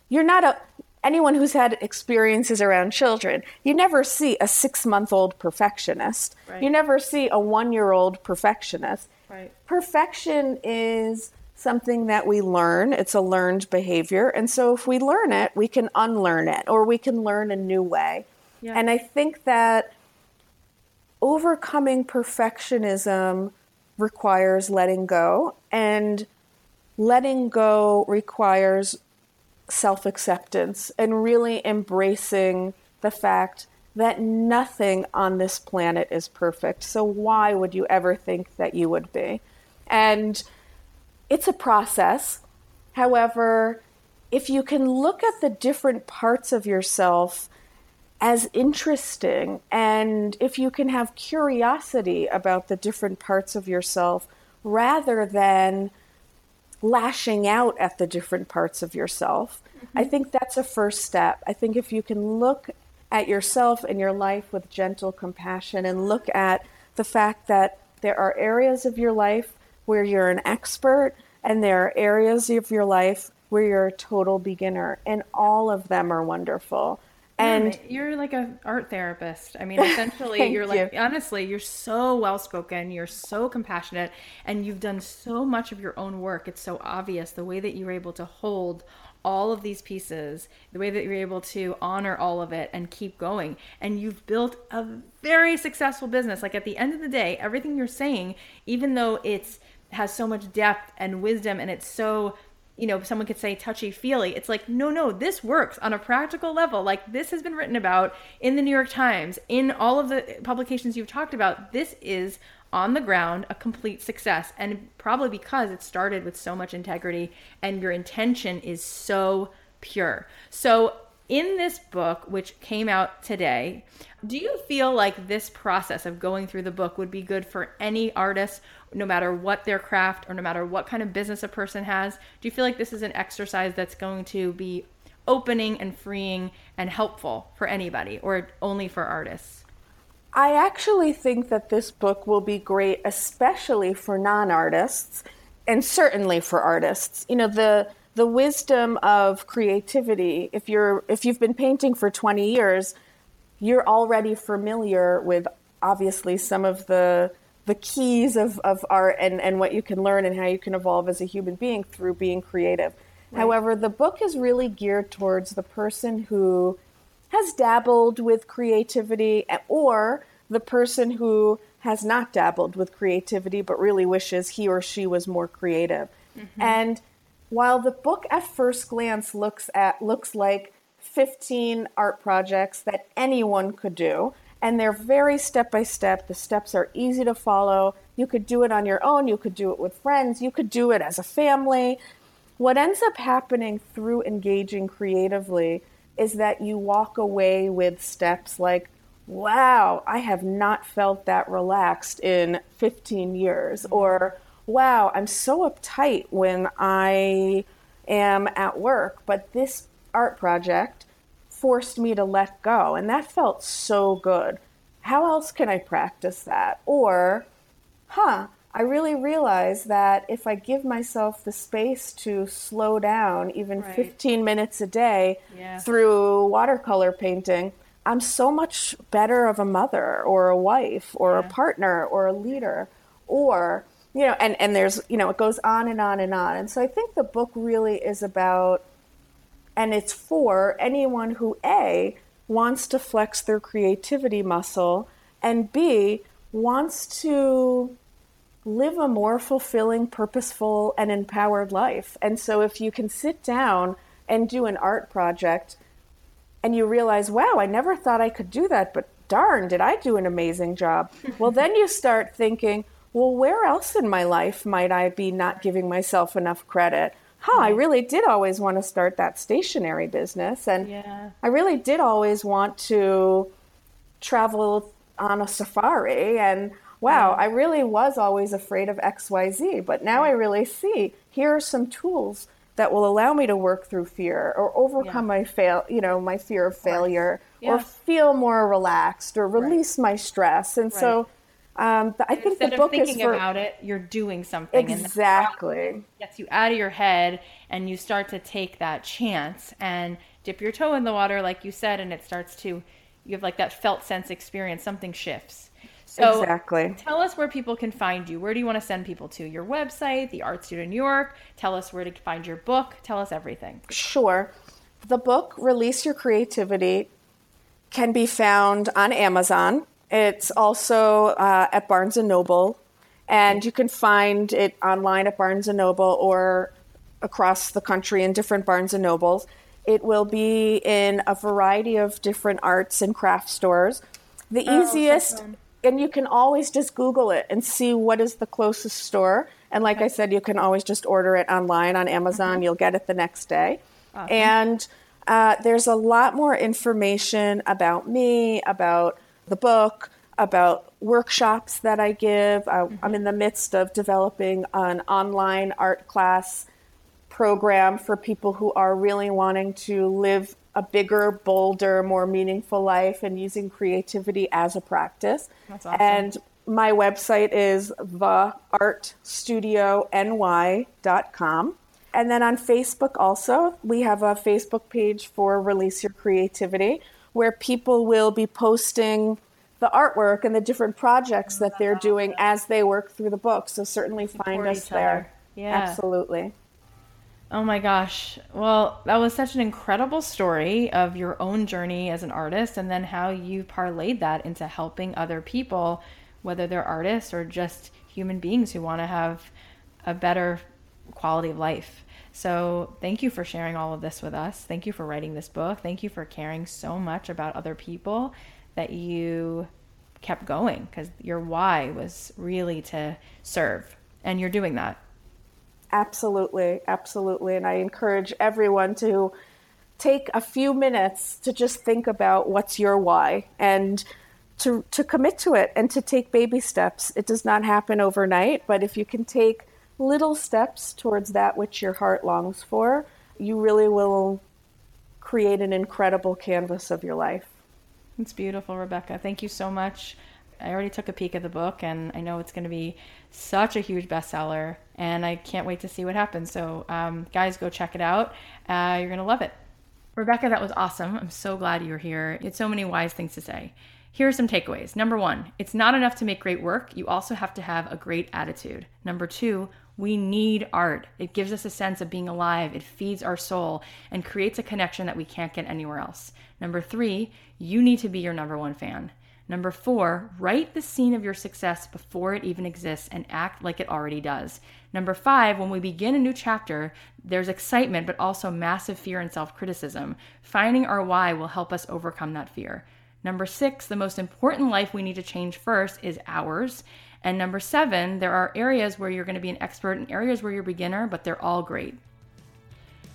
You're not anyone who's had experiences around children, you never see a 6-month-old perfectionist. Right. You never see a 1-year-old perfectionist. Right. Perfection is something that we learn. It's a learned behavior. And so if we learn it, we can unlearn it, or we can learn a new way. Yeah. And I think that overcoming perfectionism requires letting go, and letting go requires self-acceptance and really embracing the fact that nothing on this planet is perfect. So why would you ever think that you would be? And it's a process. However, if you can look at the different parts of yourself as interesting, and if you can have curiosity about the different parts of yourself rather than lashing out at the different parts of yourself. I think that's a first step. I think if you can look at yourself and your life with gentle compassion and look at the fact that there are areas of your life where you're an expert and there are areas of your life where you're a total beginner, and all of them are wonderful. And you're like an art therapist. I mean, essentially, you're like, honestly, you're so well-spoken, you're so compassionate, and you've done so much of your own work. It's so obvious the way that you're able to hold all of these pieces, the way that you're able to honor all of it and keep going. And you've built a very successful business. Like at the end of the day, everything you're saying, even though it has so much depth and wisdom and it's so, you know, someone could say touchy-feely. It's like, no, this works on a practical level. Like this has been written about in the New York Times, in all of the publications you've talked about. This is on the ground a complete success, and probably because it started with so much integrity and your intention is so pure. So in this book, which came out today, do you feel like this process of going through the book would be good for any artist, no matter what their craft or no matter what kind of business a person has? Do you feel like this is an exercise that's going to be opening and freeing and helpful for anybody, or only for artists? I actually think that this book will be great, especially for non-artists, and certainly for artists. You know, the wisdom of creativity, if you've been painting for 20 years, you're already familiar with, obviously, some of the keys of art and what you can learn and how you can evolve as a human being through being creative. Right. However, the book is really geared towards the person who has dabbled with creativity, or the person who has not dabbled with creativity but really wishes he or she was more creative. Mm-hmm. And while the book at first glance looks like 15 art projects that anyone could do, and they're very step-by-step. The steps are easy to follow. You could do it on your own. You could do it with friends. You could do it as a family. What ends up happening through engaging creatively is that you walk away with steps like, wow, I have not felt that relaxed in 15 years. Or, wow, I'm so uptight when I am at work, but this art project forced me to let go, and that felt so good. How else can I practice that? Or, I really realize that if I give myself the space to slow down even 15 minutes a day through watercolor painting, I'm so much better of a mother or a wife or a partner or a leader, or, you know, and there's, you know, it goes on and on and on. And so I think the book really is about, and it's for anyone who, A, wants to flex their creativity muscle, and B, wants to live a more fulfilling, purposeful, and empowered life. And so if you can sit down and do an art project and you realize, wow, I never thought I could do that, but darn, did I do an amazing job. Well, then you start thinking, well, where else in my life might I be not giving myself enough credit? I really did always want to start that stationery business. And I really did always want to travel on a safari. And wow, I really was always afraid of XYZ. But now I really see, here are some tools that will allow me to work through fear or overcome my fear of failure, or feel more relaxed or release my stress. And so I think the book is for... Instead of thinking about it, you're doing something. Exactly. And that gets you out of your head, and you start to take that chance and dip your toe in the water, like you said, and it starts to... You have like that felt sense experience. Something shifts. So tell us where people can find you. Where do you want to send people to? Your website, The Art Studio New York. Tell us where to find your book. Tell us everything. Sure. The book, Release Your Creativity, can be found on Amazon. It's also at Barnes & Noble, and you can find it online at Barnes & Noble or across the country in different Barnes & Nobles. It will be in a variety of different arts and craft stores. The easiest, and you can always just Google it and see what is the closest store. And like I said, you can always just order it online on Amazon. You'll get it the next day. Awesome. And there's a lot more information about me, about the book, about workshops that I give. I'm in the midst of developing an online art class program for people who are really wanting to live a bigger, bolder, more meaningful life and using creativity as a practice. That's awesome. And my website is theartstudiony.com. And then on Facebook also, we have a Facebook page for Release Your Creativity, where people will be posting the artwork and the different projects that they're doing as they work through the book. So certainly find us there. Yeah, absolutely. Oh my gosh. Well, that was such an incredible story of your own journey as an artist, and then how you parlayed that into helping other people, whether they're artists or just human beings who want to have a better quality of life. So thank you for sharing all of this with us. Thank you for writing this book. Thank you for caring so much about other people that you kept going, because your why was really to serve, and you're doing that. Absolutely. Absolutely. And I encourage everyone to take a few minutes to just think about what's your why, and to commit to it and to take baby steps. It does not happen overnight, but if you can take little steps towards that which your heart longs for, you really will create an incredible canvas of your life. It's beautiful, Rebecca. Thank you so much. I already took a peek at the book, and I know it's going to be such a huge bestseller, and I can't wait to see what happens. So guys, go check it out. You're going to love it. Rebecca, that was awesome. I'm so glad you were here. You had so many wise things to say. Here are some takeaways. Number one, it's not enough to make great work. You also have to have a great attitude. Number two, we need art. It gives us a sense of being alive. It feeds our soul and creates a connection that we can't get anywhere else. Number three, you need to be your number one fan. Number four, write the scene of your success before it even exists and act like it already does. Number five, when we begin a new chapter, there's excitement, but also massive fear and self-criticism. Finding our why will help us overcome that fear. Number six, the most important life we need to change first is ours. And number seven, there are areas where you're going to be an expert and areas where you're a beginner, but they're all great.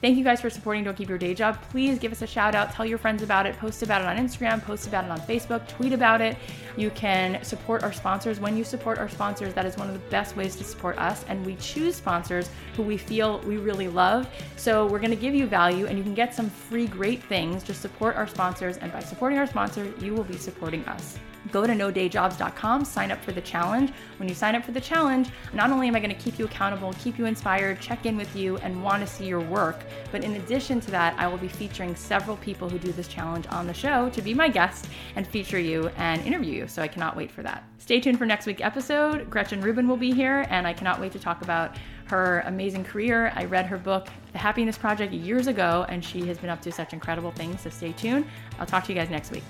Thank you guys for supporting Don't Keep Your Day Job. Please give us a shout out, tell your friends about it, post about it on Instagram, post about it on Facebook, tweet about it. You can support our sponsors. When you support our sponsors, that is one of the best ways to support us. And we choose sponsors who we feel we really love. So we're going to give you value, and you can get some free great things. Just support our sponsors. And by supporting our sponsors, you will be supporting us. Go to NoDayJobs.com, sign up for the challenge. When you sign up for the challenge, not only am I going to keep you accountable, keep you inspired, check in with you, and want to see your work, but in addition to that, I will be featuring several people who do this challenge on the show to be my guest and feature you and interview you. So I cannot wait for that. Stay tuned for next week's episode. Gretchen Rubin will be here, and I cannot wait to talk about her amazing career. I read her book, The Happiness Project, years ago, and she has been up to such incredible things. So stay tuned. I'll talk to you guys next week.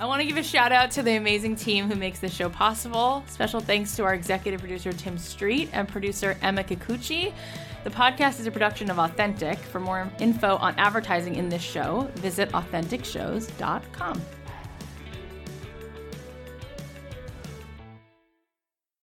I want to give a shout out to the amazing team who makes this show possible. Special thanks to our executive producer, Tim Street, and producer, Emma Kikuchi. The podcast is a production of Authentic. For more info on advertising in this show, visit AuthenticShows.com.